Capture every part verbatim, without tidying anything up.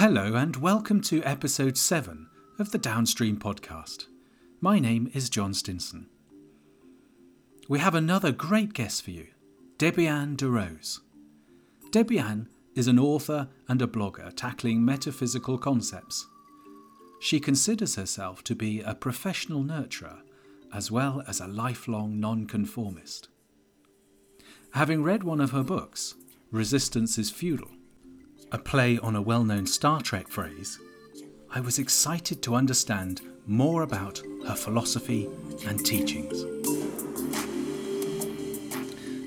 Hello and welcome to episode seven of the Downstream Podcast. My name is John Stinson. We have another great guest for you, Debbianne DeRose. Debbianne is an author and a blogger tackling metaphysical concepts. She considers herself to be a professional nurturer as well as a lifelong nonconformist. Having read one of her books, Resistance is Feudal, a play on a well-known Star Trek phrase, I was excited to understand more about her philosophy and teachings.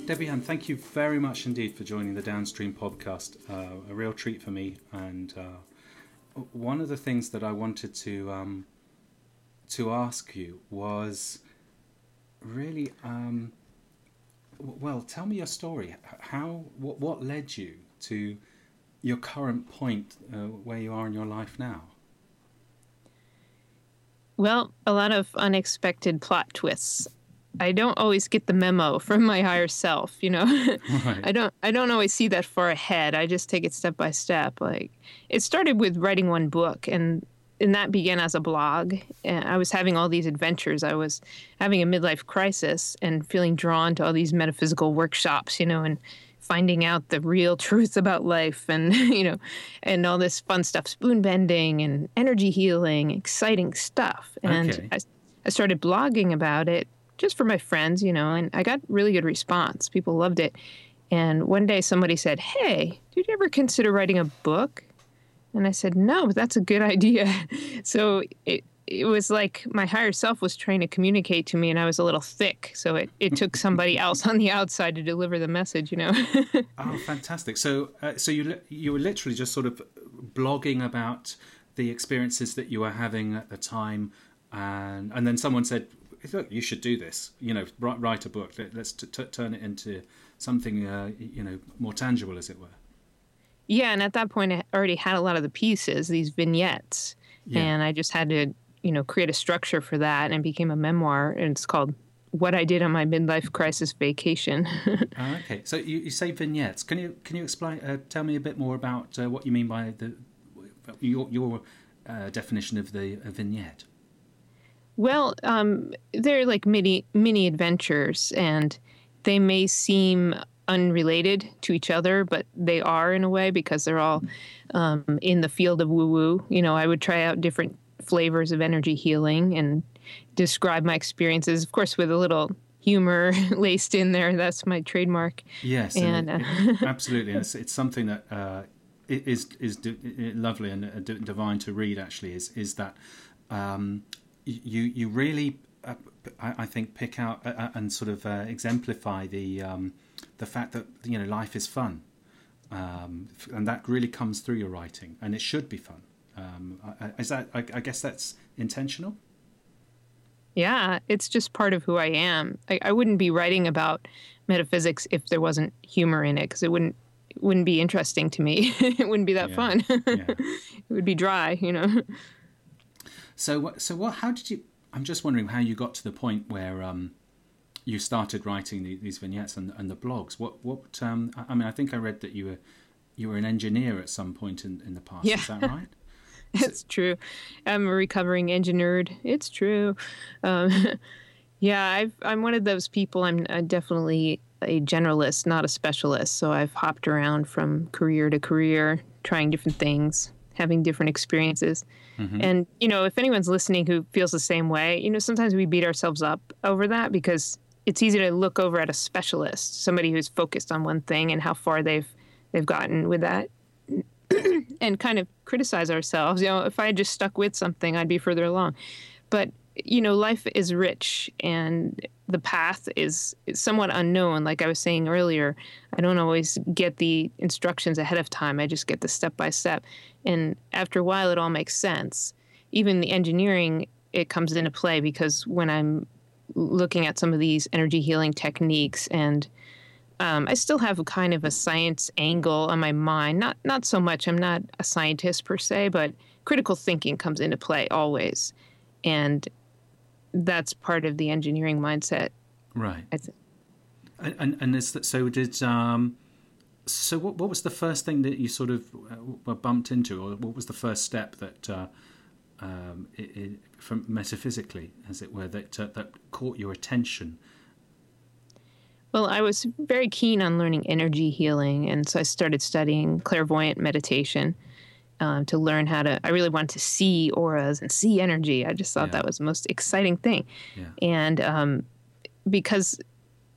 Debbianne, thank you very much indeed for joining the Downstream Podcast. Uh, a real treat for me. And uh, one of the things that I wanted to um, to ask you was really, um, well, tell me your story. How, what, what led you to your current point, uh, where you are in your life now? Well, a lot of unexpected plot twists. I don't always get the memo from my higher self, you know. Right. I don't I don't always see that far ahead. I just take it step by step. Like, it started with writing one book, and and that began as a blog. And I was having all these adventures. I was having a midlife crisis and feeling drawn to all these metaphysical workshops, you know, and finding out the real truth about life and, you know, and all this fun stuff, spoon bending and energy healing, exciting stuff. And okay. I, I started blogging about it just for my friends, you know, and I got really good response. People loved it. And one day somebody said, "Hey, did you ever consider writing a book?" And I said, "No, but that's a good idea." So it, it was like my higher self was trying to communicate to me, and I was a little thick. So it, it took somebody else on the outside to deliver the message, you know. Oh, fantastic. So uh, so you you were literally just sort of blogging about the experiences that you were having at the time. And, and then someone said, "Look, you should do this, you know, write, write a book. Let, let's t- t- turn it into something, uh, you know, more tangible," as it were. Yeah. And at that point, I already had a lot of the pieces, these vignettes. Yeah. And I just had to, you know, create a structure for that, and became a memoir, and it's called What I Did on My Midlife Crisis Vacation. uh, okay, so you, you say vignettes. Can you can you explain? Uh, tell me a bit more about uh, what you mean by the your your uh, definition of the uh, vignette. Well, um, they're like mini mini adventures, and they may seem unrelated to each other, but they are in a way, because they're all um, in the field of woo woo. You know, I would try out different flavors of energy healing and describe my experiences, of course, with a little humor laced in there. That's my trademark. Yes, and, and it, uh, absolutely. It's, it's something that uh, is is lovely and divine to read. Actually, is is that um, you you really uh, I, I think pick out uh, and sort of uh, exemplify the um, the fact that, you know, life is fun, um, and that really comes through your writing, and it should be fun. Um, is that? I, I guess that's intentional. Yeah, it's just part of who I am. I, I wouldn't be writing about metaphysics if there wasn't humor in it, because it wouldn't it wouldn't be interesting to me. It wouldn't be that yeah. fun. Yeah. It would be dry, you know. So, so what? How did you? I'm just wondering how you got to the point where um, you started writing the, these vignettes and, and the blogs. What? What? Um, I mean, I think I read that you were you were an engineer at some point in, in the past. Yeah. Is that right? It's true. I'm a recovering engineer. It's true. Um, yeah, I've, I'm one of those people. I'm definitely a generalist, not a specialist. So I've hopped around from career to career, trying different things, having different experiences. Mm-hmm. And, you know, if anyone's listening who feels the same way, you know, sometimes we beat ourselves up over that, because it's easy to look over at a specialist, somebody who's focused on one thing and how far they've they've gotten with that, and kind of criticize ourselves. You know, if I had just stuck with something, I'd be further along. But, you know, life is rich, and the path is somewhat unknown. Like I was saying earlier, I don't always get the instructions ahead of time. I just get the step by step. And after a while, it all makes sense. Even the engineering, it comes into play, because when I'm looking at some of these energy healing techniques, and Um, I still have a kind of a science angle on my mind. Not not so much. I'm not a scientist per se, but critical thinking comes into play always. And that's part of the engineering mindset. Right. I th- and and, and is that, so did um, So what, what was the first thing that you sort of were bumped into, or what was the first step that, uh, um, it, it, from metaphysically, as it were, that uh, that caught your attention? Well, I was very keen on learning energy healing, and so I started studying clairvoyant meditation um, to learn how to. I really wanted to see auras and see energy. I just thought yeah. that was the most exciting thing, yeah. and um, because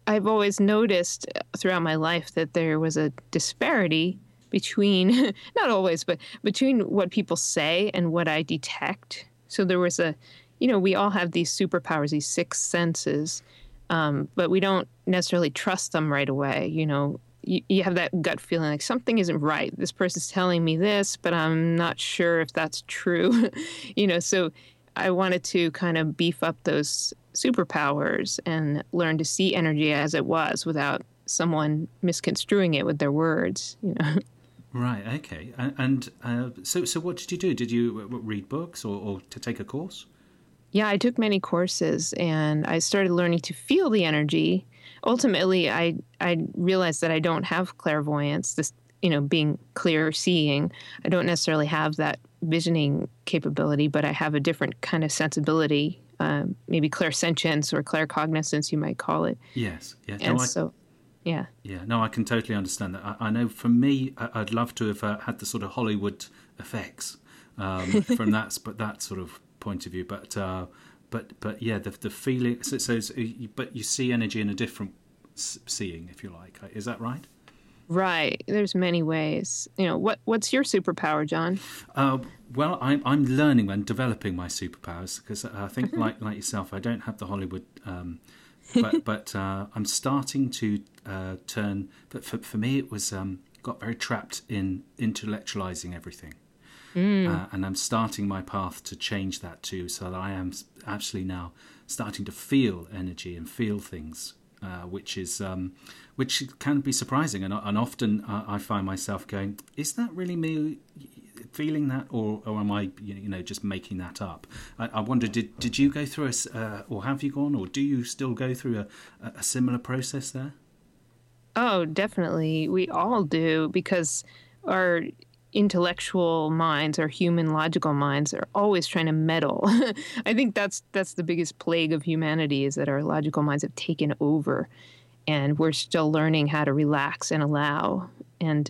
I've always noticed throughout my life that there was a disparity between, not always, but between what people say and what I detect. So there was a, you know, we all have these superpowers, these sixth senses, um, but we don't necessarily trust them right away. You know, you, you have that gut feeling like something isn't right. This person's telling me this, but I'm not sure if that's true. You know, so I wanted to kind of beef up those superpowers and learn to see energy as it was without someone misconstruing it with their words, you know. Right. Okay. And uh, so, so what did you do? Did you read books or, or to take a course? Yeah, I took many courses, and I started learning to feel the energy. Ultimately, I I realized that I don't have clairvoyance. This, you know, being clear seeing, I don't necessarily have that visioning capability, but I have a different kind of sensibility. Um, maybe clairsentience or claircognizance, you might call it. Yes. Yeah. And no, I, so, yeah. Yeah. No, I can totally understand that. I, I know for me, I, I'd love to have uh, had the sort of Hollywood effects um, from that, but that sort of point of view. But, uh, but, but yeah, the the feeling. So, so, so you, but you see energy in a different seeing, if you like. Is that right? Right. There's many ways. You know, what what's your superpower, John? Uh, well, I'm I'm learning and developing my superpowers, because I think, like like yourself, I don't have the Hollywood, um, but but uh, I'm starting to uh, turn. But for for me, it was um, got very trapped in intellectualizing everything, mm. uh, and I'm starting my path to change that too. So that I am actually now starting to feel energy and feel things. Uh, which is um, which can be surprising, and, and often uh, I find myself going, "Is that really me feeling that, or, or am I, you know, just making that up?" I, I wonder, did did you go through a, uh, or have you gone, or do you still go through a, a similar process there? Oh, definitely, we all do, because our intellectual minds, our human logical minds, are always trying to meddle. I think that's that's the biggest plague of humanity, is that our logical minds have taken over, and we're still learning how to relax and allow. And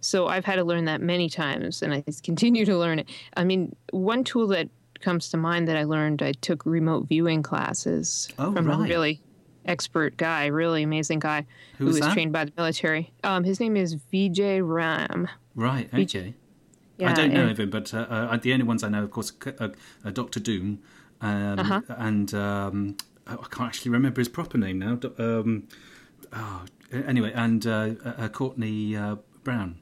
so I've had to learn that many times, and I continue to learn it. I mean, one tool that comes to mind that I learned, I took remote viewing classes oh, from right. a really expert guy, really amazing guy, who, who is that? Trained by the military. Um, his name is V J Ram. Right, okay. Yeah, I don't know of him, but uh, uh, the only ones I know, of course, are uh, Doctor Doom, um, uh-huh. and um, I can't actually remember his proper name now. Um, oh, anyway, and uh, uh, Courtney uh, Brown.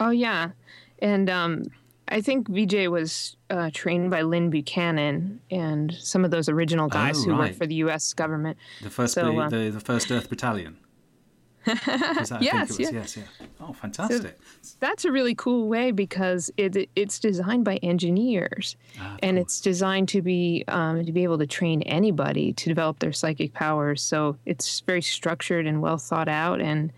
Oh, yeah. And um, I think Vijay was uh, trained by Lynn Buchanan and some of those original guys oh, who right. worked for the U S government. The first, so, uh, the, the first Earth Battalion. that, yes, yeah. yes, yeah. Oh, fantastic. So that's a really cool way, because it it's designed by engineers, ah, and course. It's designed to be um, to be able to train anybody to develop their psychic powers. So it's very structured and well thought out. And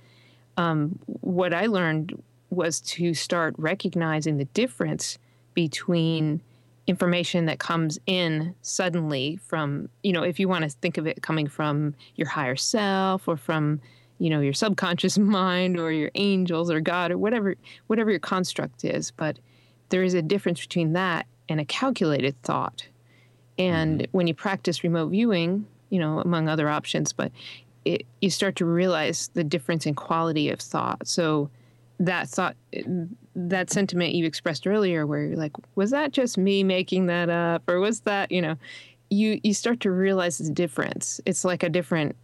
um, what I learned was to start recognizing the difference between information that comes in suddenly from, you know, if you want to think of it coming from your higher self, or from, you know, your subconscious mind, or your angels, or God, or whatever whatever your construct is. But there is a difference between that and a calculated thought. And mm-hmm. when you practice remote viewing, you know, among other options, but it, you start to realize the difference in quality of thought. So that thought, that sentiment you expressed earlier, where you're like, was that just me making that up? Or was that, you know, you, you start to realize the difference. It's like a different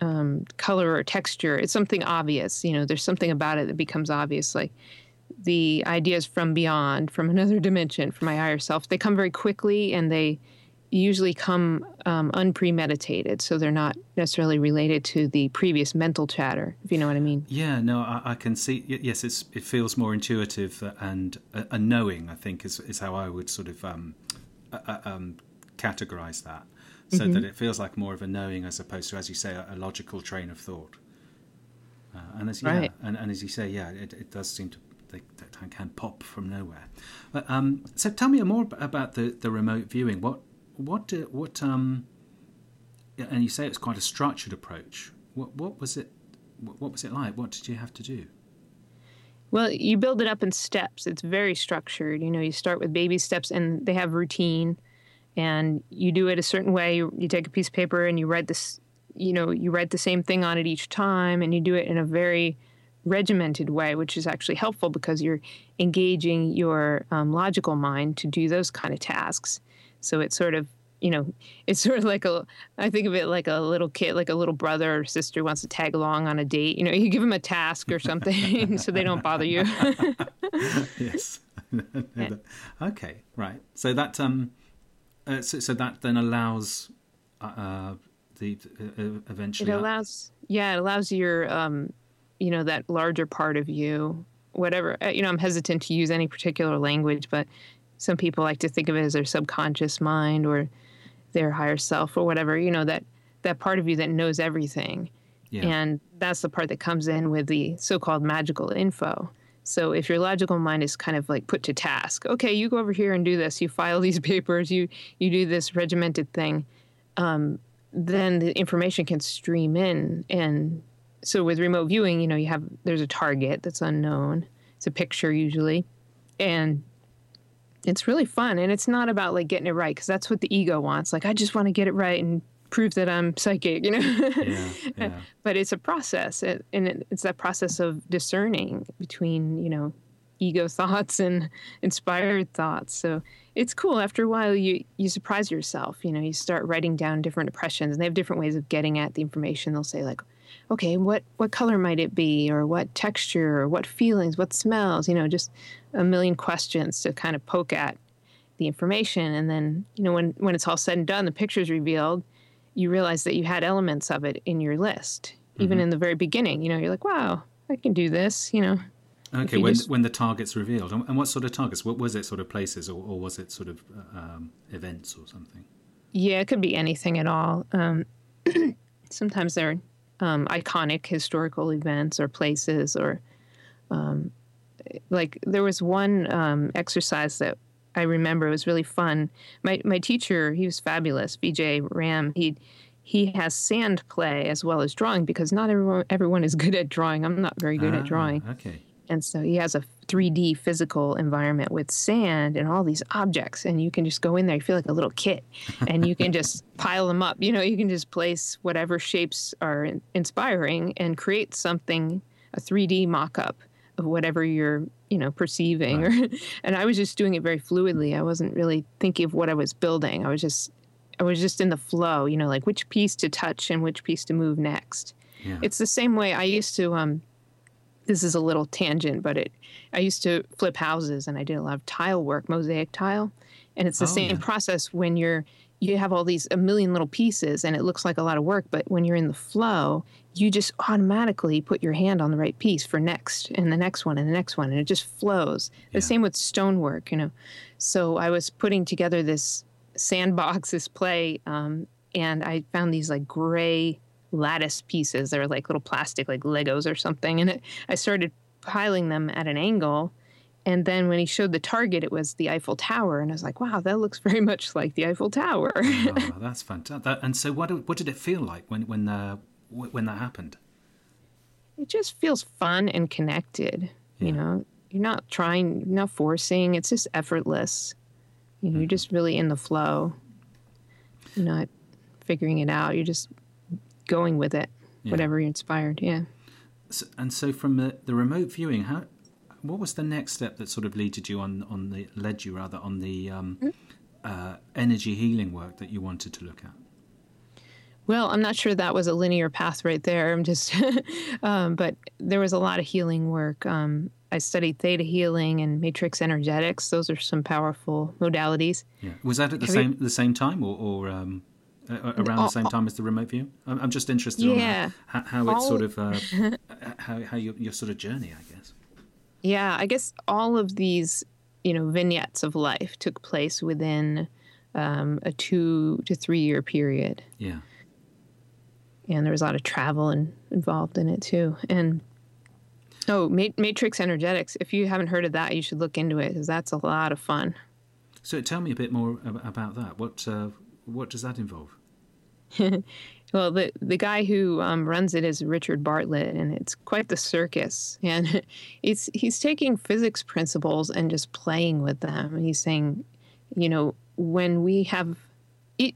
Um, color or texture. It's something obvious, you know, there's something about it that becomes obvious, like the ideas from beyond, from another dimension, from my higher self. They come very quickly, and they usually come um, unpremeditated, so they're not necessarily related to the previous mental chatter, if you know what I mean. Yeah, no, I, I can see. Yes, it's, it feels more intuitive and uh, a knowing, I think, is, is how I would sort of um, uh, um, categorize that. So mm-hmm. that it feels like more of a knowing, as opposed to, as you say, a, a logical train of thought. Uh, and as right. yeah, and, and as you say, yeah, it, it does seem to they, they can pop from nowhere. But, um, so tell me more about the, the remote viewing. What what uh, what um, and you say it's quite a structured approach. What what was it? What was it like? What did you have to do? Well, you build it up in steps. It's very structured. You know, you start with baby steps, and they have routine, and you do it a certain way. You, you take a piece of paper and you write this. You know, you write the same thing on it each time, and you do it in a very regimented way, which is actually helpful because you're engaging your um, logical mind to do those kind of tasks. So it's sort of, you know, it's sort of like a, I think of it like a little kid, like a little brother or sister wants to tag along on a date. You know, you give them a task or something so they don't bother you. Yes. Okay. Right. So that, um, uh, so, so that then allows, uh, the, uh, eventually. It allows, up. yeah, it allows your, um, you know, that larger part of you, whatever, you know, I'm hesitant to use any particular language, but some people like to think of it as their subconscious mind or their higher self or whatever, you know, that, that part of you that knows everything. Yeah. And that's the part that comes in with the so-called magical info. So if your logical mind is kind of like put to task, okay, you go over here and do this, you file these papers, you, you do this regimented thing, um, then the information can stream in. And so with remote viewing, you know, you have, there's a target that's unknown. It's a picture usually. And it's really fun, and it's not about like getting it right, because that's what the ego wants. Like, I just want to get it right and prove that I'm psychic, you know. Yeah, yeah. But it's a process, and it's that process of discerning between, you know, ego thoughts and inspired thoughts. So it's cool. After a while, you you surprise yourself. You know, you start writing down different impressions, and they have different ways of getting at the information. They'll say like, okay, what, what color might it be, or what texture, or what feelings, what smells, you know, just a million questions to kind of poke at the information. And then, you know, when, when it's all said and done, the picture's revealed, you realize that you had elements of it in your list, mm-hmm. even in the very beginning. You know, you're like, wow, I can do this, you know. Okay, you when just... when the target's revealed. And what sort of targets? What was it, sort of places, or, or was it sort of um, events or something? Yeah, it could be anything at all. Um, sometimes they're... Um, iconic historical events or places, or um, like there was one um, exercise that I remember. It was really fun. My my teacher, he was fabulous, V J Ram. He he has sand play as well as drawing, because not everyone everyone is good at drawing. I'm not very good ah, at drawing. Okay. And so he has a three D physical environment with sand and all these objects, and you can just go in there. You feel like a little kid, and you can just pile them up. You know, you can just place whatever shapes are inspiring and create something, a three D mock-up of whatever you're, you know, perceiving. Right. Or, and I was just doing it very fluidly. I wasn't really thinking of what I was building. I was just, I was just in the flow. You know, like which piece to touch and which piece to move next. Yeah. It's the same way I used to. Um, This is a little tangent, but it. I used to flip houses, and I did a lot of tile work, mosaic tile, and it's the oh, same yeah. process when you're you have all these a million little pieces, and it looks like a lot of work, but when you're in the flow, you just automatically put your hand on the right piece for next, and the next one, and the next one, and it just flows. Yeah. The same with stonework, you know. So I was putting together this sandbox, this play, um, and I found these like gray lattice pieces. They're like little plastic, like Legos or something. And it, I started piling them at an angle. And then when he showed the target, it was the Eiffel Tower. And I was like, wow, that looks very much like the Eiffel Tower. Oh, that's fantastic. That, and so what, what did it feel like when, when, uh, when that happened? It just feels fun and connected. Yeah. You know, you're not trying, you're not forcing. It's just effortless. You know, mm-hmm. You're just really in the flow. You're not figuring it out. You're just going with it, yeah. Whatever you're inspired, yeah. So, and so, from the, the remote viewing, how, what was the next step that sort of led you on on the led you rather on the um, mm-hmm. uh, energy healing work that you wanted to look at? Well, I'm not sure that was a linear path right there. I'm just, um, but there was a lot of healing work. Um, I studied Theta Healing and Matrix Energetics. Those are some powerful modalities. Yeah, was that at the Have same you... the same time or? or um... around the same time as the remote view? I'm just interested yeah. on how, how it's all... sort of, uh, how, how your, your sort of journey, I guess. Yeah, I guess all of these, you know, vignettes of life took place within um, a two to three year period. Yeah. And there was a lot of travel in, involved in it too. And Oh, Ma- Matrix Energetics. If you haven't heard of that, you should look into it, because that's a lot of fun. So tell me a bit more ab- about that. What uh, what does that involve? Well, the the guy who um, runs it is Richard Bartlett, and it's quite the circus. And it's he's taking physics principles and just playing with them. And he's saying, you know, when we have it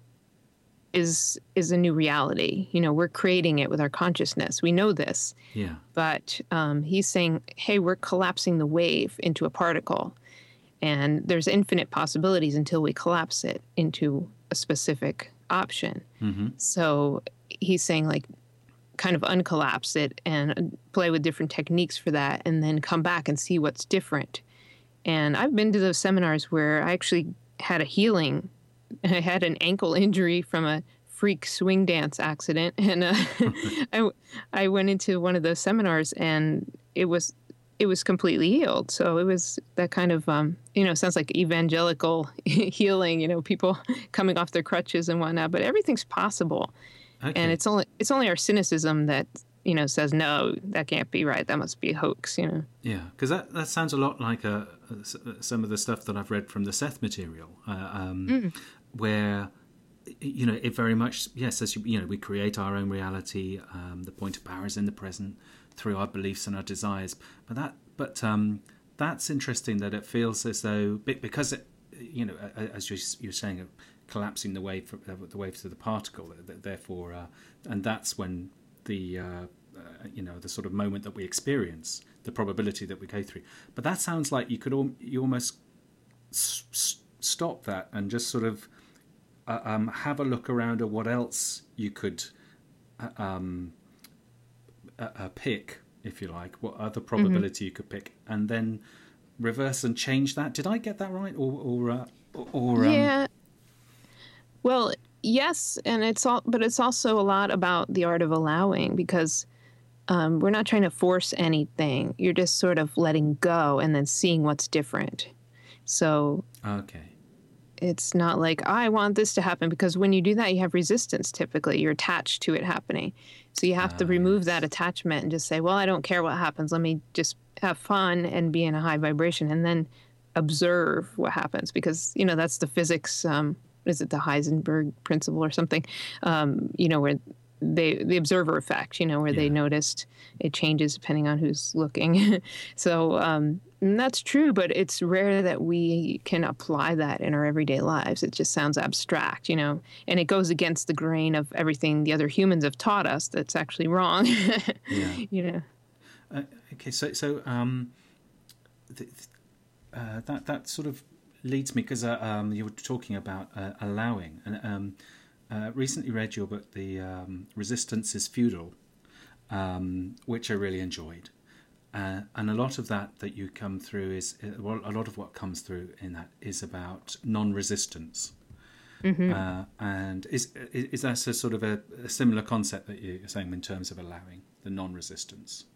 is is a new reality. You know, we're creating it with our consciousness. We know this. Yeah. But um, he's saying, hey, we're collapsing the wave into a particle, and there's infinite possibilities until we collapse it into a specific option. Mm-hmm. So he's saying, like, kind of uncollapse it and play with different techniques for that, and then come back and see what's different. And I've been to those seminars where I actually had a healing. I had an ankle injury from a freak swing dance accident, and uh, I, I went into one of those seminars, and it was it was completely healed. So it was that kind of, um, you know, sounds like evangelical healing, you know, people coming off their crutches and whatnot, but everything's possible. Okay. And it's only, it's only our cynicism that, you know, says, no, that can't be right. That must be a hoax, you know? Yeah. Cause that, that sounds a lot like, uh, some of the stuff that I've read from the Seth material, uh, um, mm. where, you know, it very much, yes, as you, you know, we create our own reality. Um, the point of power is in the present, through our beliefs and our desires. But that, but um, that's interesting that it feels as though, because it, you know, as you're, you're saying, collapsing the wave, from, the wave to the particle. Therefore, uh, and that's when the, uh, uh, you know, the sort of moment that we experience, the probability that we go through. But that sounds like you could, al- you almost s- s- stop that and just sort of uh, um, have a look around at what else you could. Uh, um, A, a pick, if you like, what other probability mm-hmm. you could pick, and then reverse and change that. Did I get that right? Or, or, uh, or um... yeah. Well, yes, and it's all, but it's also a lot about the art of allowing, because um, we're not trying to force anything. You're just sort of letting go and then seeing what's different. So okay, it's not like I want this to happen, because when you do that, you have resistance. Typically, you're attached to it happening. So you have uh, to remove yes. that attachment and just say, well, I don't care what happens. Let me just have fun and be in a high vibration, and then observe what happens. Because, you know, that's the physics, um, is it the Heisenberg principle or something, um, you know, where they the observer effect, you know, where yeah. they noticed it changes depending on who's looking. so um, that's true, but it's rare that we can apply that in our everyday lives. It just sounds abstract, you know, and it goes against the grain of everything the other humans have taught us that's actually wrong. yeah. You know. Uh, okay, so so um, th- th- uh, that that sort of leads me, because uh, um, you were talking about uh, allowing, and um, Uh, recently read your book, The um, Resistance is Feudal, um, which I really enjoyed. Uh, and a lot of that that you come through is, well, a lot of what comes through in that is about non-resistance. Mm-hmm. Uh, and is is that a sort of a, a similar concept that you're saying in terms of allowing, the non-resistance?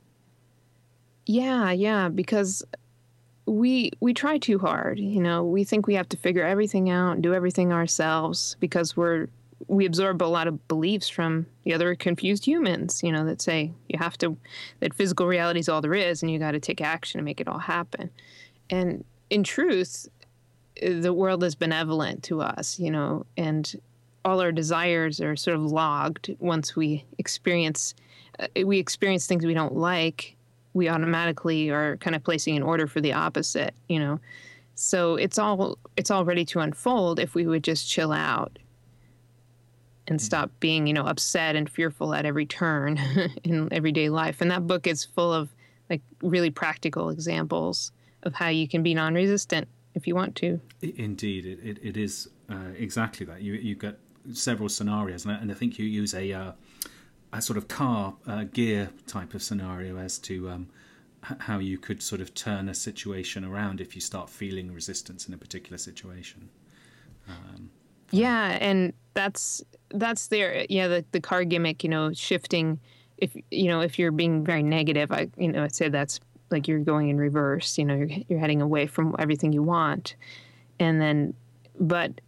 Yeah, yeah, because we we try too hard. You know, we think we have to figure everything out, do everything ourselves, because we're we absorb a lot of beliefs from the other confused humans, you know, that say you have to, that physical reality is all there is, and you got to take action and make it all happen. And in truth, the world is benevolent to us, you know, and all our desires are sort of logged. Once we experience, uh, we experience things we don't like, we automatically are kind of placing an order for the opposite, you know. So it's all, it's all ready to unfold if we would just chill out and stop being, you know, upset and fearful at every turn in everyday life. And that book is full of, like, really practical examples of how you can be non-resistant if you want to. Indeed, it it, it is uh, exactly that. You you've got several scenarios, and I, and I think you use a uh, a sort of car uh, gear type of scenario as to um, h- how you could sort of turn a situation around if you start feeling resistance in a particular situation. Um, yeah, and that's. That's there, yeah. The, the car gimmick, you know, shifting. If you know, if you're being very negative, I, you know, I'd say that's like you're going in reverse. You know, you're you're heading away from everything you want, and then, but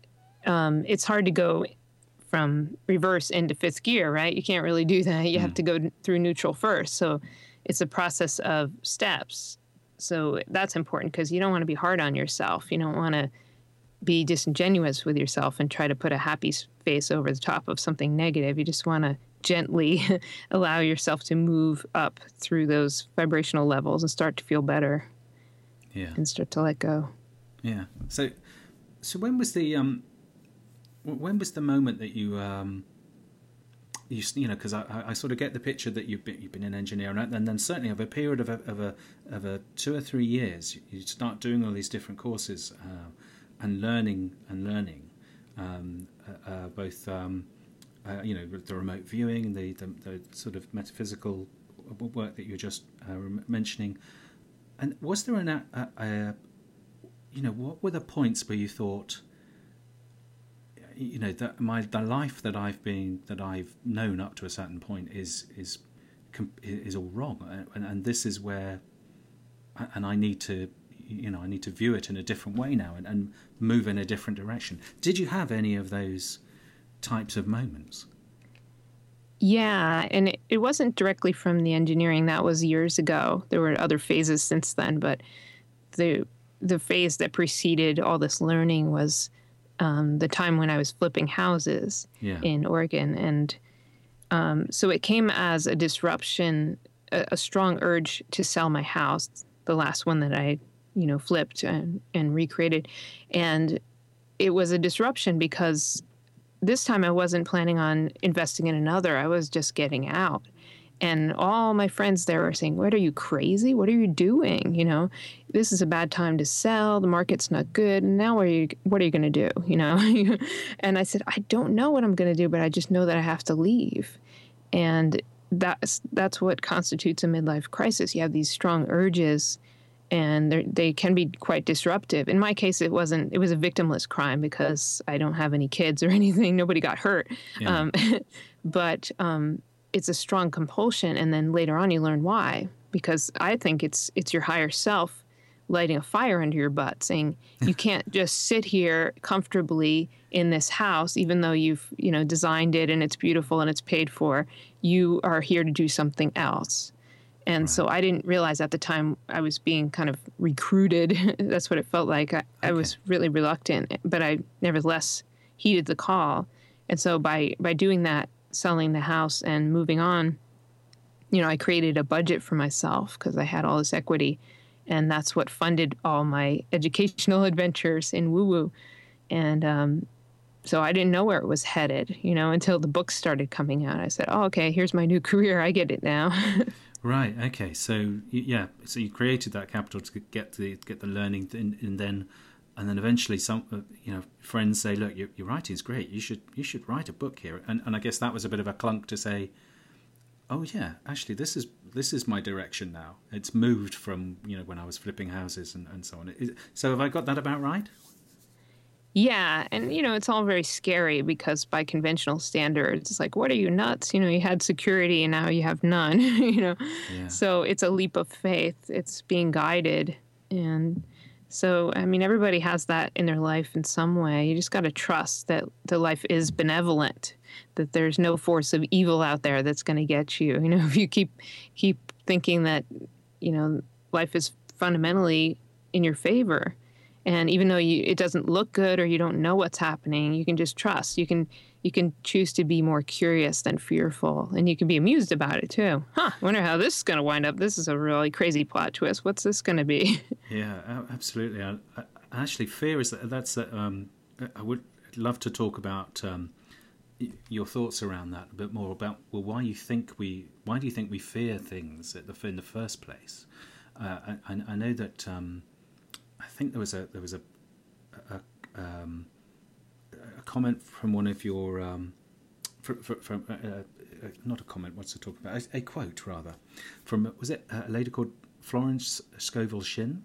um, it's hard to go from reverse into fifth gear, right? You can't really do that. You mm. have to go through neutral first. So it's a process of steps. So that's important because you don't want to be hard on yourself. You don't want to be disingenuous with yourself and try to put a happy face over the top of something negative. You just want to gently allow yourself to move up through those vibrational levels and start to feel better. Yeah. And start to let go. Yeah. So, so when was the um, when was the moment that you um, you you know, because I, I sort of get the picture that you've been you've been an engineer, and, and then certainly over a period of a, of a of a two or three years, you start doing all these different courses uh, and learning and learning um, uh, uh, both um, uh, you know, the remote viewing, the, the the sort of metaphysical work that you're just uh, mentioning. And was there an, a, a, you know, what were the points where you thought, you know, that my the life that I've been that I've known up to a certain point is is is all wrong, and, and this is where, and I need to, you know, I need to view it in a different way now and, and move in a different direction. Did you have any of those types of moments? Yeah, and it, it wasn't directly from the engineering. That was years ago. There were other phases since then, but the the phase that preceded all this learning was um, the time when I was flipping houses yeah. in Oregon. And um, so it came as a disruption, a, a strong urge to sell my house, the last one that I, you know, flipped and, and recreated. And it was a disruption because this time I wasn't planning on investing in another. I was just getting out. And all my friends there were saying, what, are you crazy? What are you doing? You know, this is a bad time to sell. The market's not good. And now what are you, what are you going to do? You know? And I said, I don't know what I'm going to do, but I just know that I have to leave. And that's, that's what constitutes a midlife crisis. You have these strong urges, and they can be quite disruptive. In my case, it wasn't. It was a victimless crime because I don't have any kids or anything. Nobody got hurt. Yeah. Um, but um, it's a strong compulsion, and then later on you learn why. Because I think it's it's your higher self lighting a fire under your butt, saying you can't just sit here comfortably in this house, even though you've you know designed it and it's beautiful and it's paid for. You are here to do something else. And right. So I didn't realize at the time I was being kind of recruited. That's what it felt like. I, okay. I was really reluctant, but I nevertheless heeded the call. And so by, by doing that, selling the house and moving on, you know, I created a budget for myself because I had all this equity. And that's what funded all my educational adventures in woo-woo. And um, so I didn't know where it was headed, you know, until the books started coming out. I said, oh, okay, here's my new career. I get it now. Right. Okay. So yeah. So you created that capital to get the get the learning, and, and then, and then eventually some you know friends say, look, your, your writing's great. You should you should write a book here. And and I guess that was a bit of a clunk to say, oh yeah, actually this is this is my direction now. It's moved from you know when I was flipping houses and, and so on. Is, so have I got that about right? Yeah, and, you know, it's all very scary because by conventional standards, it's like, what are you, nuts? You know, you had security and now you have none, you know. Yeah. So it's a leap of faith. It's being guided. And so, I mean, everybody has that in their life in some way. You just got to trust that the life is benevolent, that there's no force of evil out there that's going to get you. You know, if you keep keep thinking that, you know, life is fundamentally in your favor. And even though you, it doesn't look good or you don't know what's happening, you can just trust. You can you can choose to be more curious than fearful. And you can be amused about it, too. Huh, I wonder how this is going to wind up. This is a really crazy plot twist. What's this going to be? Yeah, absolutely. I, I, actually, fear is that, that's that. Um, I would love to talk about um, your thoughts around that a bit more, about, well, why you think we why do you think we fear things at the, in the first place? Uh, I, I know that... Um, I think there was a there was a a, um, a comment from one of your um, from, from uh, uh, not a comment. What's it talking about? A, a quote rather from was it a lady called Florence Scovel Shinn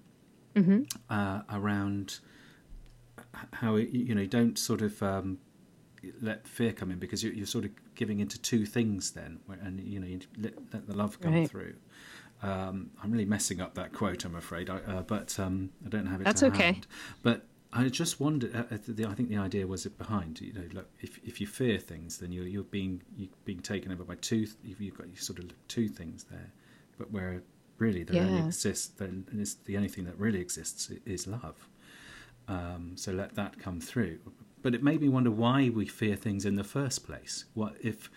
mm-hmm. uh, around how it, you know don't sort of um, let fear come in because you're, you're sort of giving into two things then, and you know you let, let the love come right. through. Um, I'm really messing up that quote, I'm afraid, I, uh, but um, I don't have it That's to hand. Okay. But I just wondered. Uh, the, I think the idea was it behind. You know, look, if if you fear things, then you're you're being you're being taken over by two. You've got sort of two things there, but where really there yeah. only exists, then the only thing that really exists is love. Um, so let that come through. But it made me wonder why we fear things in the first place. What if,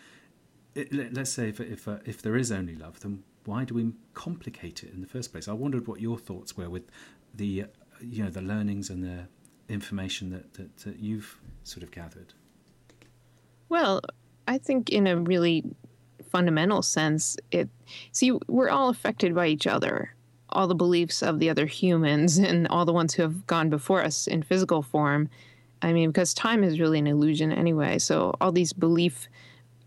it, let's say, if if, uh, if there is only love, then why do we complicate it in the first place? I wondered what your thoughts were with the, uh, you know, the learnings and the information that, that, that you've sort of gathered. Well, I think in a really fundamental sense, it see, we're all affected by each other, all the beliefs of the other humans and all the ones who have gone before us in physical form. I mean, because time is really an illusion anyway. So all these belief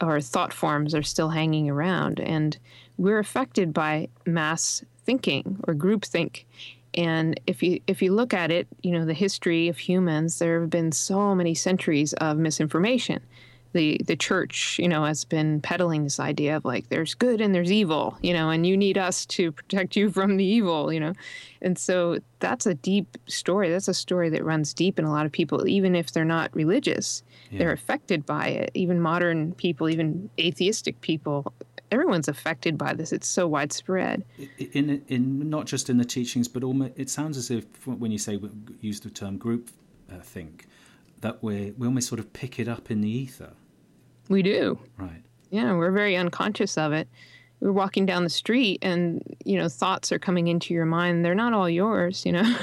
or thought forms are still hanging around, and we're affected by mass thinking or groupthink. And if you if you look at it, you know, the history of humans, there have been so many centuries of misinformation. The the church, you know, has been peddling this idea of like there's good and there's evil, you know, and you need us to protect you from the evil, you know. And so that's a deep story. That's a story that runs deep in a lot of people, even if they're not religious. Yeah. They're affected by it. Even modern people, even atheistic people, everyone's affected by this. It's so widespread. In, in not just in the teachings, but almost, it sounds as if when you say use the term group uh, think, that we we almost sort of pick it up in the ether. We do. Right. Yeah, we're very unconscious of it. We're walking down the street and, you know, thoughts are coming into your mind. They're not all yours, you know.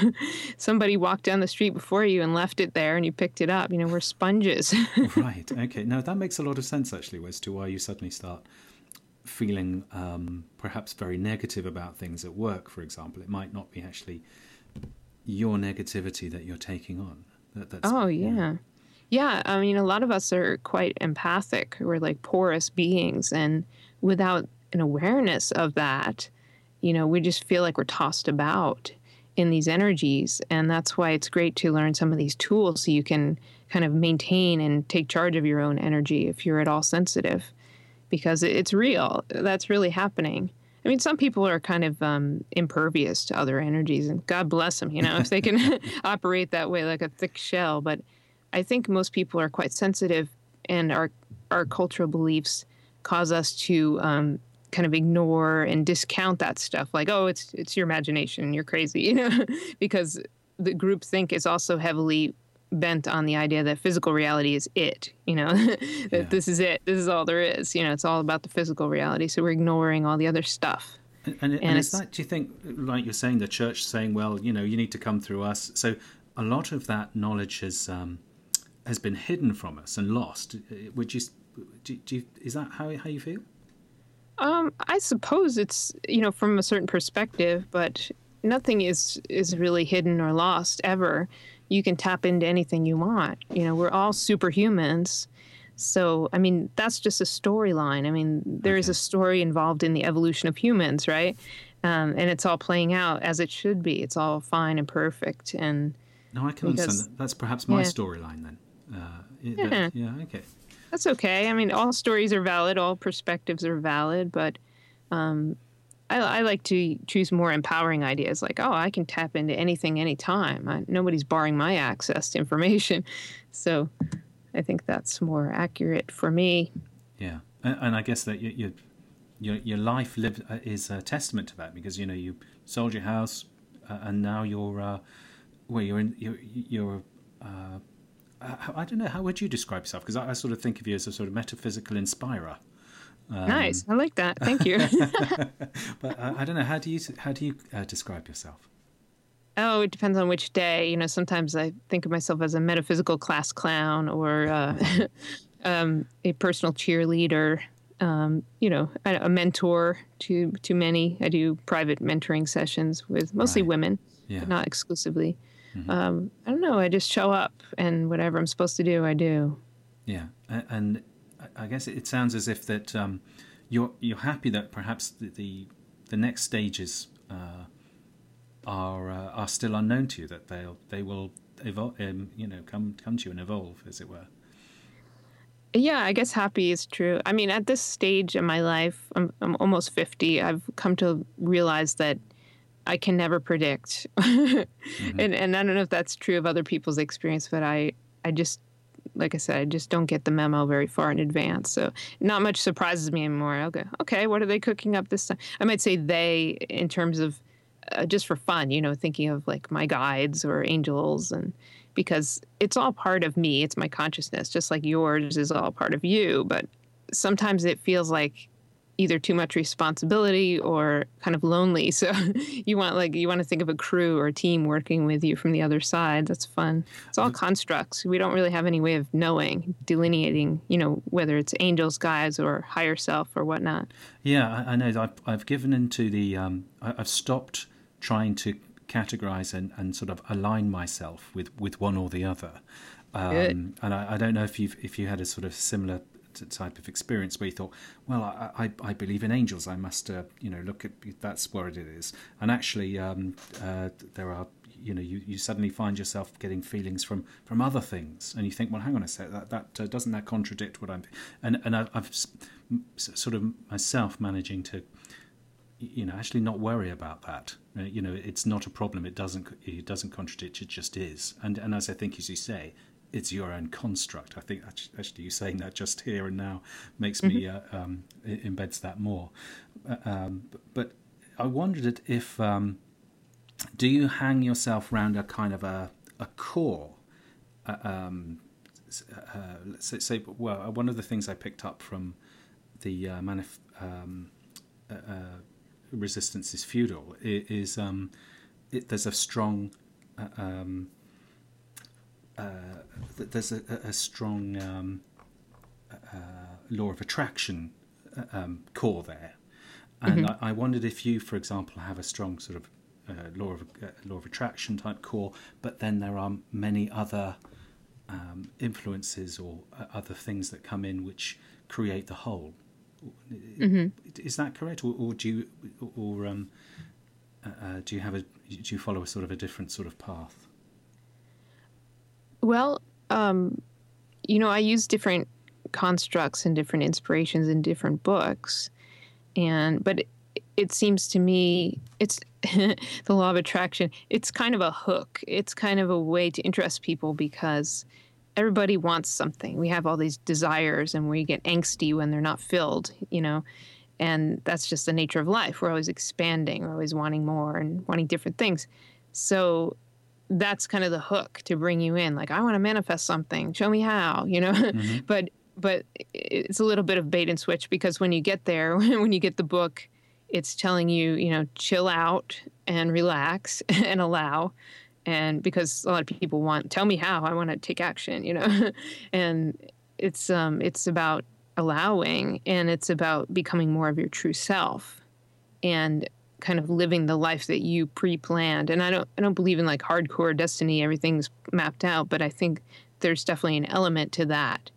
Somebody walked down the street before you and left it there and you picked it up. You know, we're sponges. Right. Okay. Now, that makes a lot of sense, actually, as to why you suddenly start feeling um, perhaps very negative about things at work, for example. It might not be actually your negativity that you're taking on. That, that's, oh, yeah. yeah. Yeah, I mean, a lot of us are quite empathic. We're like porous beings. And without an awareness of that, you know, we just feel like we're tossed about in these energies. And that's why it's great to learn some of these tools so you can kind of maintain and take charge of your own energy if you're at all sensitive. Because it's real. That's really happening. I mean, some people are kind of um, impervious to other energies, and God bless them, you know, if they can operate that way like a thick shell. But I think most people are quite sensitive, and our our cultural beliefs cause us to um, kind of ignore and discount that stuff. Like, oh, it's it's your imagination, you're crazy, you know, because the groupthink is also heavily bent on the idea that physical reality is it, you know, that yeah. this is it, this is all there is, you know, it's all about the physical reality. So we're ignoring all the other stuff. And, and, and, and it's like, do you think, like you're saying, the church saying, well, you know, you need to come through us. So a lot of that knowledge has um, has been hidden from us and lost. Would you, do, do you, is that how how you feel? Um, I suppose it's, you know, from a certain perspective, but nothing is is really hidden or lost ever. You can tap into anything you want. You know, we're all superhumans. So, I mean, that's just a storyline. I mean, there okay. is a story involved in the evolution of humans, right? Um, and it's all playing out as it should be. It's all fine and perfect. And no, I can because, understand that. That's perhaps my yeah. storyline then. Uh, yeah. That, yeah, okay. That's okay. I mean, all stories are valid. All perspectives are valid. But um, I, I like to choose more empowering ideas, like, oh, I can tap into anything, anytime. I, nobody's barring my access to information. So I think that's more accurate for me. Yeah. And, and I guess that you, you, your your life lived uh, is a testament to that, because, you know, you sold your house uh, and now you're, uh, well, you're, in, you're, you're uh, I don't know, how would you describe yourself? Because I, I sort of think of you as a sort of metaphysical inspirer. Um, nice, I like that. Thank you. But uh, I don't know. How do you how do you uh, describe yourself? Oh, it depends on which day. You know, sometimes I think of myself as a metaphysical class clown or uh, um, a personal cheerleader. Um, you know, a, a mentor to to many. I do private mentoring sessions with mostly right. women, yeah. but not exclusively. Mm-hmm. Um, I don't know. I just show up, and whatever I'm supposed to do, I do. Yeah, and. I guess it sounds as if that um, you're you're happy that perhaps the the, the next stages uh, are uh, are still unknown to you, that they'll they will evolve, um, you know, come come to you and evolve, as it were. Yeah, I guess happy is true. I mean, at this stage in my life, I'm I'm almost fifty. I've come to realize that I can never predict, mm-hmm. and and I don't know if that's true of other people's experience, but I I just. like I said, I just don't get the memo very far in advance. So not much surprises me anymore. I'll go, okay, what are they cooking up this time? I might say they in terms of uh, just for fun, you know, thinking of like my guides or angels, and because it's all part of me. It's my consciousness, just like yours is all part of you. But sometimes it feels like either too much responsibility or kind of lonely. So you want like you want to think of a crew or a team working with you from the other side. That's fun. It's all constructs. We don't really have any way of knowing, delineating, you know, whether it's angels, guides, or higher self or whatnot. Yeah, I, I know. I've, I've given into the, um, I, I've stopped trying to categorize and, and sort of align myself with, with one or the other. Um, Good. And I, I don't know if you've if you had a sort of similar type of experience where you thought, well, I, I, I believe in angels. I must, uh, you know, look at that's what it is. And actually, um, uh, there are, you know, you, you suddenly find yourself getting feelings from, from other things, and you think, well, hang on a sec, that that uh, doesn't that contradict what I'm? And and I, I've s- sort of myself managing to, you know, actually not worry about that. Uh, you know, it's not a problem. It doesn't it doesn't contradict. It just is. And and as I think, as you say, it's your own construct. I think actually you saying that just here and now makes me mm-hmm. uh, um, it embeds that more. Um, but I wondered if um, do you hang yourself around a kind of a a core? Uh, um, uh, let's say, say, well, one of the things I picked up from the uh, manif- um, uh, uh, Resistance is Feudal is um, it, there's a strong. Uh, um, Uh, there's a, a strong um, uh, law of attraction uh, um, core there, and mm-hmm. I, I wondered if you, for example, have a strong sort of uh, law of uh, law of attraction type core, but then there are many other um, influences or uh, other things that come in which create the whole. Mm-hmm. Is that correct, or, or do you, or um, uh, do you have a do you follow a sort of a different sort of path? Well, um, you know, I use different constructs and different inspirations in different books, and but it, it seems to me it's the law of attraction. It's kind of a hook. It's kind of a way to interest people because everybody wants something. We have all these desires, and we get angsty when they're not filled, you know, and that's just the nature of life. We're always expanding. We're always wanting more and wanting different things. So that's kind of the hook to bring you in. Like, I want to manifest something. Show me how, you know? Mm-hmm. but but it's a little bit of bait and switch, because when you get there, when you get the book, it's telling you, you know, chill out and relax and allow. And because a lot of people want, tell me how, I want to take action, you know? And it's um it's about allowing, and it's about becoming more of your true self. And kind of living the life that you pre-planned. And I don't I don't believe in like hardcore destiny, everything's mapped out, but I think there's definitely an element to that.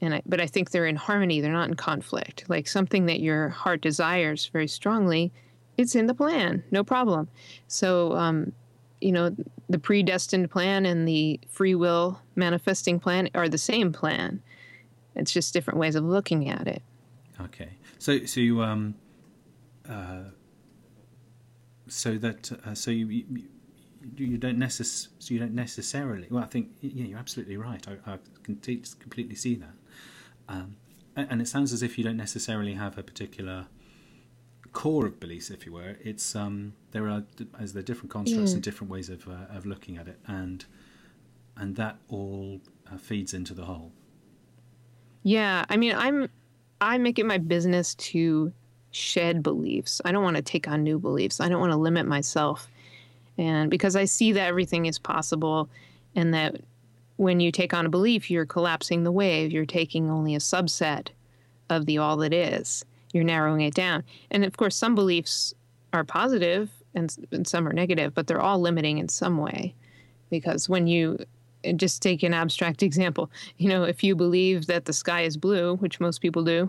And I, but I think they're in harmony, they're not in conflict. Like something that your heart desires very strongly, it's in the plan, no problem. So, um, you know, the predestined plan and the free will manifesting plan are the same plan. It's just different ways of looking at it. Okay. So, so you... Um, uh... So that uh, so you, you you don't necess you don't necessarily well I think yeah you're absolutely right I, I can t- completely see that um, and, and it sounds as if you don't necessarily have a particular core of beliefs, if you were. It's um there are as there are different constructs yeah. and different ways of uh, of looking at it, and and that all uh, feeds into the whole. Yeah, I mean I'm I make it my business to shed beliefs. I don't want to take on new beliefs. I don't want to limit myself. And because I see that everything is possible, and that when you take on a belief, you're collapsing the wave. You're taking only a subset of the all that is. You're narrowing it down. And of course, some beliefs are positive and, and some are negative, but they're all limiting in some way. Because when you just take an abstract example, you know, if you believe that the sky is blue, which most people do,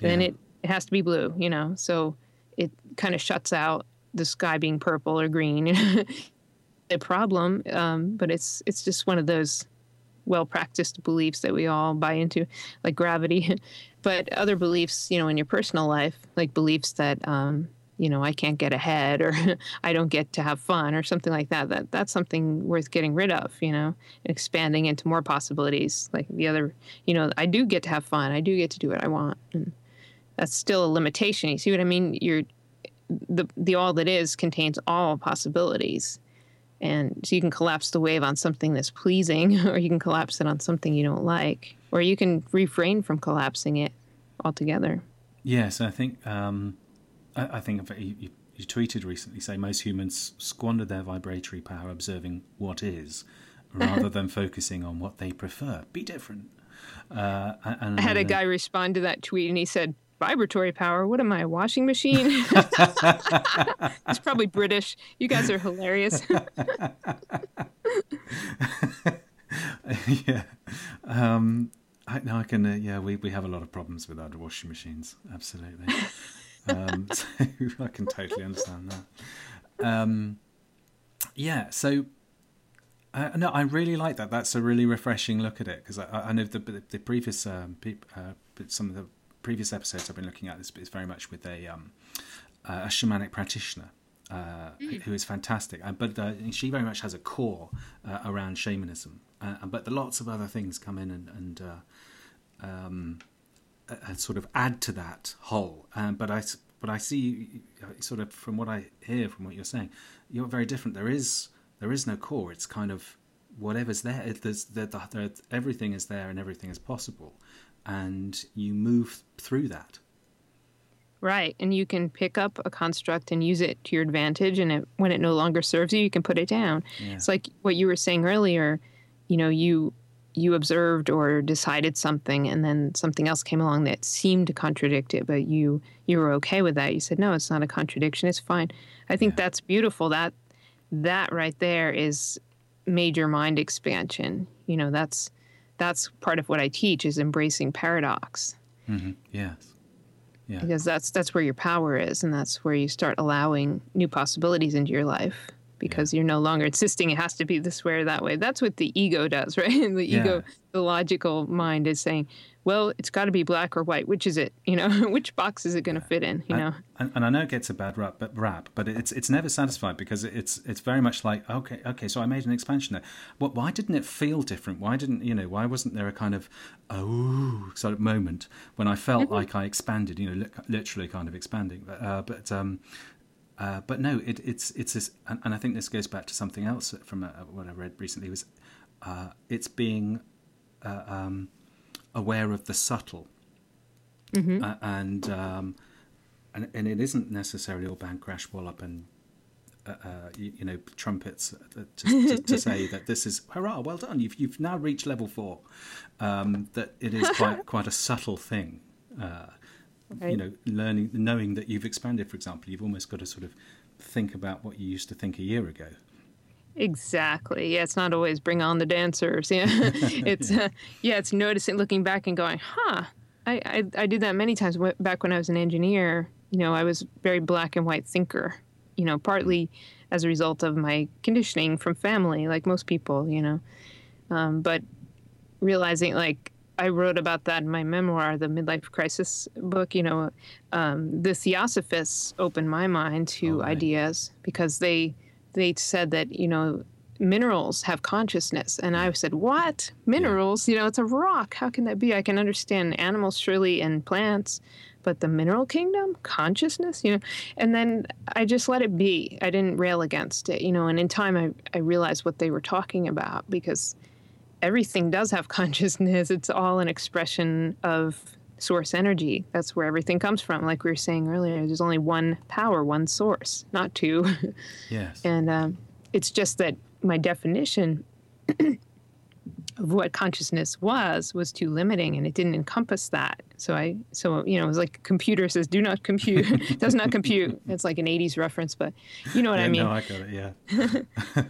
yeah. then it It has to be blue, you know, so it kind of shuts out the sky being purple or green. The problem, um, but it's it's just one of those well-practiced beliefs that we all buy into, like gravity. But other beliefs, you know, in your personal life, like beliefs that um, you know, I can't get ahead, or I don't get to have fun, or something like that. That that's something worth getting rid of, you know, and expanding into more possibilities. Like the other, you know, I do get to have fun. I do get to do what I want. And that's still a limitation. You see what I mean? You're the the all that is contains all possibilities. And so you can collapse the wave on something that's pleasing, or you can collapse it on something you don't like, or you can refrain from collapsing it altogether. Yes, I think um, I, I think you, you, you tweeted recently, say most humans squander their vibratory power observing what is, rather than focusing on what they prefer. Be different. Uh, and, I had a guy respond to that tweet, and he said, "Vibratory power? What am I, a washing machine?" It's probably British. You guys are hilarious. Yeah. Um, I, now I can, uh, yeah, we, we have a lot of problems with our washing machines. Absolutely. Um, so I can totally understand that. Um, yeah, so... Uh, no, I really like that. That's a really refreshing look at it, because I, I know the the, the previous um, pe- uh, some of the previous episodes I've been looking at this is very much with a um, uh, a shamanic practitioner uh, mm. who is fantastic, uh, but uh, she very much has a core uh, around shamanism. Uh, but the lots of other things come in and and, uh, um, and sort of add to that whole. Um, but I but I see sort of from what I hear from what you're saying, you're very different. There is. There is no core. It's kind of whatever's there. It, there's, there, there. Everything is there, and everything is possible, and you move through that. Right, and you can pick up a construct and use it to your advantage. And it, when it no longer serves you, you can put it down. Yeah. It's like what you were saying earlier. You know, you you observed or decided something, and then something else came along that seemed to contradict it, but you you were okay with that. You said, "No, it's not a contradiction. It's fine." I think yeah. that's beautiful. That. That right there is major mind expansion. You know, that's that's part of what I teach is embracing paradox. Mm-hmm. Yes. Yeah. Because that's that's where your power is, and that's where you start allowing new possibilities into your life, because yeah. you're no longer insisting it has to be this way or that way. That's what the ego does, right? And the yeah. ego, the logical mind is saying, well, it's got to be black or white. Which is it? You know, which box is it going to fit in? You know, and, and I know it gets a bad rap, but rap, but it's it's never satisfied, because it's it's very much like okay, okay. So I made an expansion there. What? Why didn't it feel different? Why didn't you know? Why wasn't there a kind of oh sort of moment when I felt mm-hmm. like I expanded? You know, li- literally kind of expanding. But uh, but um, uh, but no, it, it's it's this, and, and I think this goes back to something else from uh, what I read recently was uh, it's being. Uh, um, aware of the subtle, mm-hmm. uh, and, um, and and it isn't necessarily all bang crash wallop and uh, uh, you, you know trumpets to, to, to say that this is hurrah, well done, you've you've now reached level four. Um, that it is quite quite a subtle thing, uh, right. you know, learning knowing that you've expanded. For example, you've almost got to sort of think about what you used to think a year ago. Exactly. Yeah, it's not always bring on the dancers. Yeah, it's uh, yeah, it's noticing, looking back, and going, huh. I, I I did that many times back when I was an engineer. You know, I was very black and white thinker. You know, partly as a result of my conditioning from family, like most people. You know, um, but realizing, like I wrote about that in my memoir, the Midlife Crisis book. You know, um, the theosophists opened my mind to right. ideas, because they. They said that, you know, minerals have consciousness. And I said, what? Minerals? You know, it's a rock. How can that be? I can understand animals, surely, and plants. But the mineral kingdom? Consciousness? You know, and then I just let it be. I didn't rail against it, you know. And in time, I, I realized what they were talking about, because everything does have consciousness. It's all an expression of source energy. That's where everything comes from. Like we were saying earlier, there's only one power, one source, not two. Yes. And um, it's just that my definition of what consciousness was was too limiting, and it didn't encompass that. So I, so you know, it was like a computer says, "Do not compute," does not compute. It's like an eighties reference, but you know what yeah, I mean. No, I got it. Yeah,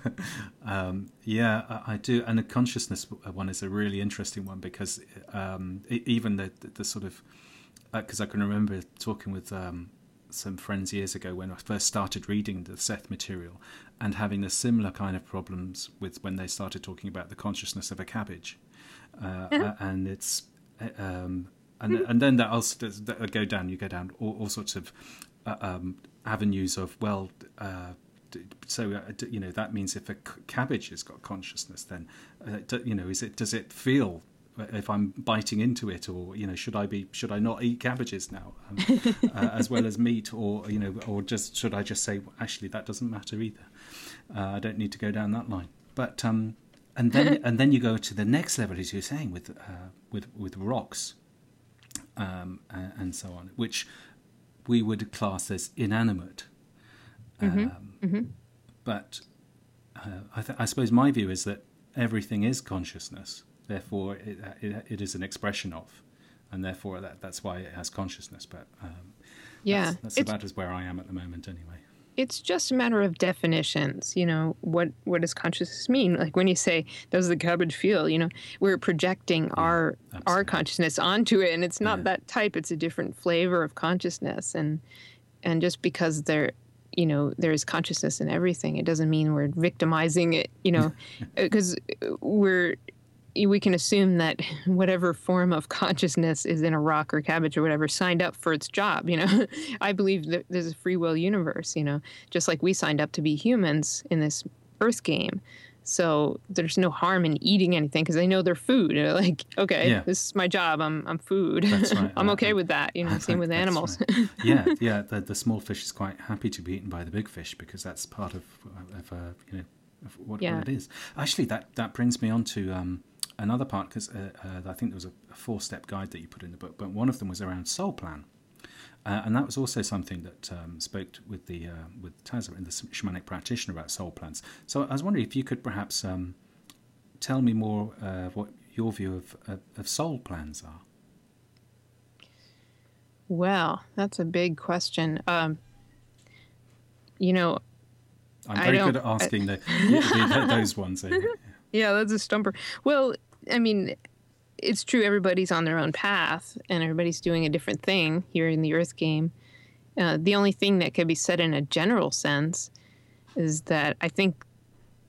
um, yeah, I, I do. And the consciousness one is a really interesting one, because um, even the the, the sort of because uh, I can remember talking with um, some friends years ago when I first started reading the Seth material, and having the similar kind of problems with when they started talking about the consciousness of a cabbage, uh, uh-huh. and it's. Um, And and then that also does, that go down. You go down all, all sorts of uh, um, avenues of, well, uh, so, you know, that means if a cabbage has got consciousness, then, uh, you know, is it, does it feel, if I'm biting into it, or, you know, should I be, should I not eat cabbages now, um, uh, as well as meat, or, you know, or just, should I just say, well, actually, that doesn't matter either. Uh, I don't need to go down that line. But, um, and then, and then you go to the next level, as you're saying, with, uh, with, with rocks, um, and, and so on, which we would class as inanimate. Mm-hmm. Um, mm-hmm. But uh, I, th- I suppose my view is that everything is consciousness. Therefore, it, it, it is an expression of, and therefore that, that's why it has consciousness. But um, yeah, that's, that's about as where I am at the moment anyway. It's just a matter of definitions. You know, what, what does consciousness mean? Like when you say, does the cabbage feel, you know, we're projecting yeah, our absolutely. our consciousness onto it, and it's not yeah. that type. It's a different flavor of consciousness. And and just because they're, you know, there is consciousness in everything, it doesn't mean we're victimizing it, you know, because we're... we can assume that whatever form of consciousness is in a rock or cabbage or whatever signed up for its job, you know. I believe that there's a free will universe, you know, just like we signed up to be humans in this earth game. So there's no harm in eating anything because they know they're food. They're like, okay, yeah. this is my job. I'm I'm food. That's right. I'm okay with that. You know, I same with animals. Right. Yeah, yeah. The, the small fish is quite happy to be eaten by the big fish because that's part of, of uh, you know, of what, yeah. what it is. Actually, that, that brings me on to... Um, another part, because uh, uh, I think there was a, a four-step guide that you put in the book, but one of them was around soul plan, uh, and that was also something that um, spoke to, with the uh, with Tazza and the shamanic practitioner about soul plans. So I was wondering if you could perhaps um, tell me more uh, what your view of, of of soul plans are. Well, that's a big question. Um, you know, I'm very good at asking I, the, the, the, those ones. I think. Yeah, that's a stumper. Well, I mean, it's true. Everybody's on their own path, and everybody's doing a different thing here in the Earth game. Uh, the only thing that could be said in a general sense is that I think,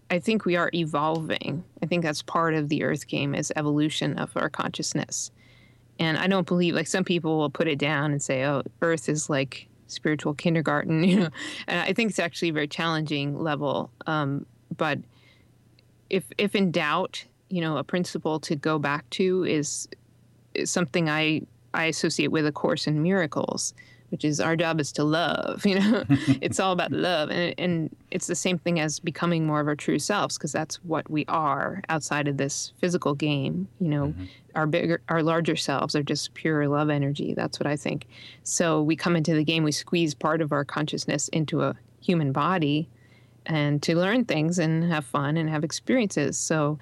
I think we are evolving. I think that's part of the Earth game is evolution of our consciousness. And I don't believe, like some people will put it down and say, "Oh, Earth is like spiritual kindergarten," you know. And I think it's actually a very challenging level, um, but. If if in doubt, you know, a principle to go back to is, is something I, I associate with A Course in Miracles, which is our job is to love, you know. It's all about love. And, and it's the same thing as becoming more of our true selves, because that's what we are outside of this physical game. You know, mm-hmm. our bigger, our larger selves are just pure love energy. That's what I think. So we come into the game, we squeeze part of our consciousness into a human body, and to learn things and have fun and have experiences. So,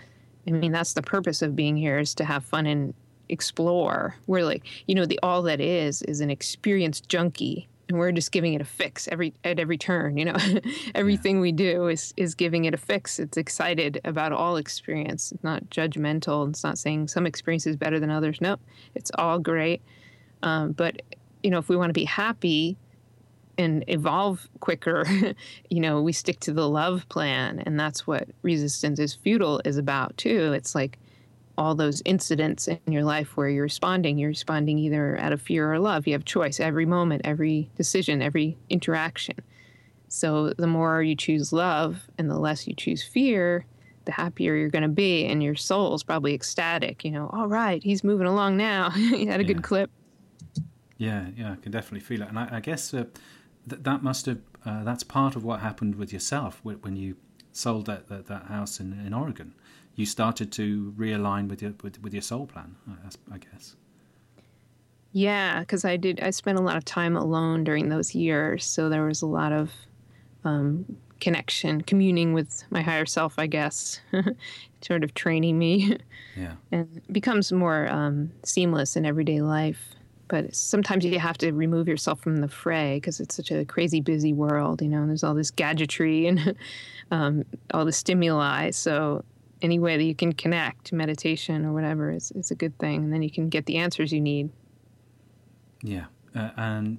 I mean, that's the purpose of being here, is to have fun and explore. We're like, you know, the all that is is an experience junkie, and we're just giving it a fix every at every turn, you know. Everything yeah. we do is, is giving it a fix. It's excited about all experience. It's not judgmental. It's not saying some experience is better than others. No, it's all great. Um, but, you know, if we want to be happy and evolve quicker, you know, we stick to the love plan. And that's what Resistance is Feudal is about, too. It's like all those incidents in your life where you're responding. You're responding either out of fear or love. You have choice every moment, every decision, every interaction. So the more you choose love and the less you choose fear, the happier you're going to be. And your soul's probably ecstatic, you know, all right, he's moving along now. He had a yeah. good clip. Yeah, yeah, I can definitely feel it. And I, I guess... Uh, that must have uh, that's part of what happened with yourself when you sold that that, that house in, in Oregon. You started to realign with your with, with your soul plan, I, I guess. Yeah, because I did. I spent a lot of time alone during those years, so there was a lot of um, connection, communing with my higher self, I guess, sort of training me. Yeah, and it becomes more um, seamless in everyday life. But sometimes you have to remove yourself from the fray because it's such a crazy busy world, you know, and there's all this gadgetry and um, all the stimuli. So any way that you can connect, meditation or whatever, is, is a good thing. And then you can get the answers you need. Yeah. Uh, and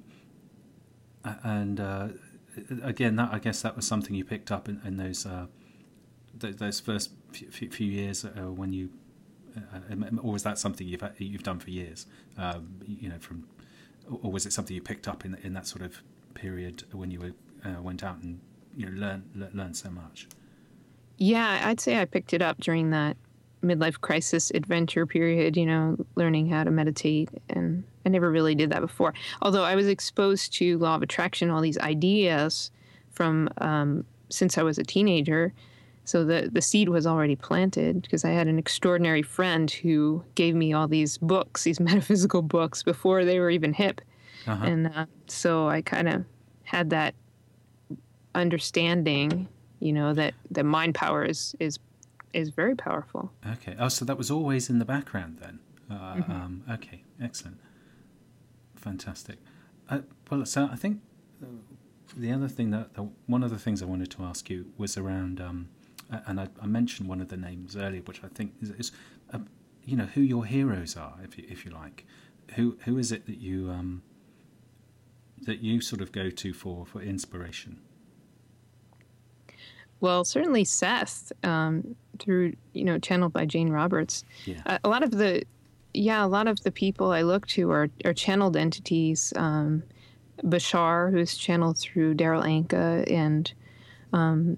and uh, again, that I guess that was something you picked up in, in those uh, th- those first few, few years uh, when you... or is that something you've you've done for years? Um, you know, from, or was it something you picked up in in that sort of period when you were, uh, went out and, you know, learn, learn so much? Yeah, I'd say I picked it up during that midlife crisis adventure period, you know, learning how to meditate. And I never really did that before. Although I was exposed to law of attraction, all these ideas from um, since I was a teenager. So the, the seed was already planted, because I had an extraordinary friend who gave me all these books, these metaphysical books, before they were even hip. Uh-huh. And uh, so I kind of had that understanding, you know, that, that mind power is, is is very powerful. Okay. Oh, so that was always in the background then. Uh, mm-hmm. um, okay. Excellent. Fantastic. Uh, well, so I think the other thing that, the, one of the things I wanted to ask you was around, um, and I, I mentioned one of the names earlier, which I think is, is uh, you know, who your heroes are, if you, if you like. Who Who is it that you... Um, that you sort of go to for, for inspiration? Well, certainly Seth, um, through, you know, channeled by Jane Roberts. Yeah. Uh, a lot of the, yeah, a lot of the people I look to are, are channeled entities. Um, Bashar, who's channeled through Daryl Anka, and um,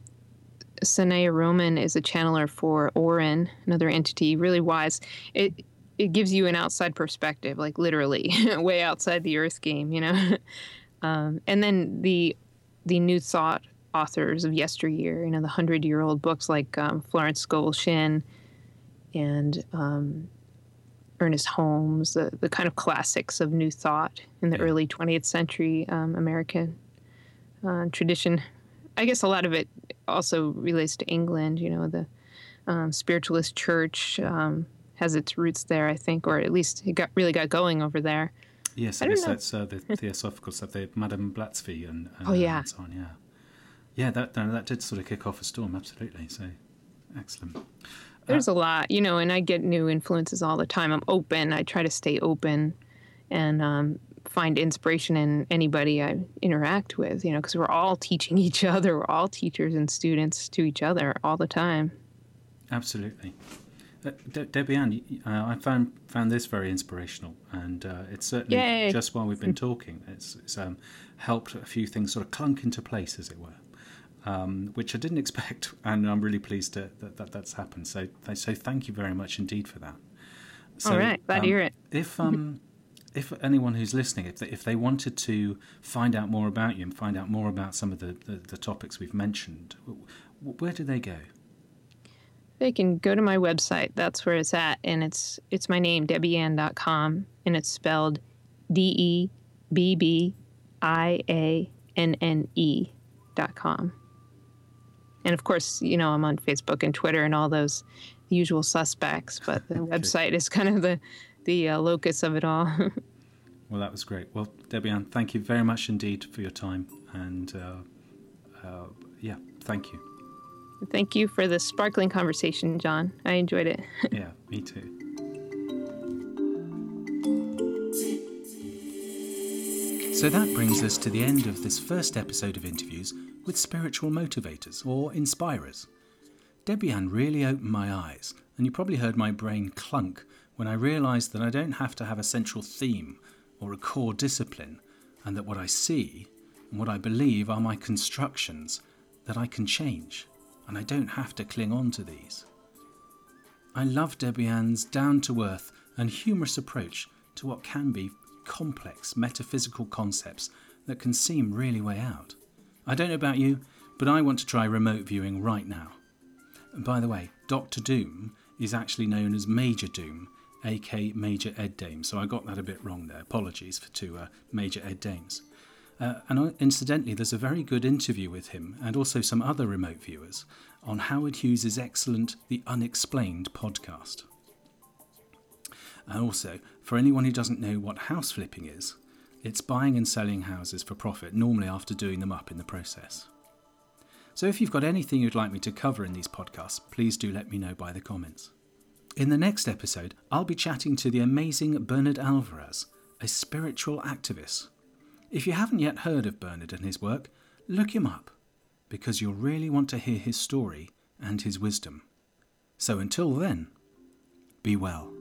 Sanae Roman is a channeler for Orin, another entity, really wise. It, It gives you an outside perspective, like literally way outside the earth game, you know. Um, and then the the new thought authors of yesteryear, you know, the hundred-year-old books like um, Florence Scovel Shinn and um, Ernest Holmes, the, the kind of classics of new thought in the early twentieth century um, American uh, tradition. I guess a lot of it also relates to England, you know, the um, spiritualist church, um has its roots there, I think, or at least it got really got going over there. Yes, I, I guess know. That's uh, the theosophical stuff, the Madame Blavatsky and, and, oh, yeah. and so on, yeah. Yeah, that that did sort of kick off a storm, absolutely, so excellent. There's uh, a lot, you know, and I get new influences all the time. I'm open, I try to stay open and um, find inspiration in anybody I interact with, you know, because we're all teaching each other, we're all teachers and students to each other all the time. Absolutely. Uh, De- Debbianne, uh, I found found this very inspirational, and uh, it's certainly Yay. just while we've been talking, it's, it's um, helped a few things sort of clunk into place, as it were, um, which I didn't expect, and I'm really pleased to, that, that that's happened. So, so thank you very much indeed for that. So, all right, glad um, to hear it. If um, if anyone who's listening, if they, if they wanted to find out more about you and find out more about some of the, the, the topics we've mentioned, where do they go? They can go to my website. That's where it's at. And it's it's my name, Debbianne dot com. And it's spelled D E B B I A N N E dot com. And, of course, you know, I'm on Facebook and Twitter and all those usual suspects. But the website is kind of the, the uh, locus of it all. Well, that was great. Well, Debbianne, thank you very much indeed for your time. And, uh, uh, yeah, thank you. Thank you for this sparkling conversation, John. I enjoyed it. Yeah, me too. So that brings us to the end of this first episode of interviews with spiritual motivators or inspirers. Debbianne really opened my eyes, and you probably heard my brain clunk when I realised that I don't have to have a central theme or a core discipline, and that what I see and what I believe are my constructions that I can change. And I don't have to cling on to these. I love Debbianne's down-to-earth and humorous approach to what can be complex metaphysical concepts that can seem really way out. I don't know about you, but I want to try remote viewing right now. And by the way, Doctor Doom is actually known as Major Doom, aka Major Ed Dames, so I got that a bit wrong there. Apologies for to uh, Major Ed Dames. Uh, and incidentally, there's a very good interview with him and also some other remote viewers on Howard Hughes' excellent The Unexplained podcast. And also, for anyone who doesn't know what house flipping is, it's buying and selling houses for profit, normally after doing them up in the process. So if you've got anything you'd like me to cover in these podcasts, please do let me know by the comments. In the next episode, I'll be chatting to the amazing Bernard Alvarez, a spiritual activist. If you haven't yet heard of Bernard and his work, look him up, because you'll really want to hear his story and his wisdom. So until then, be well.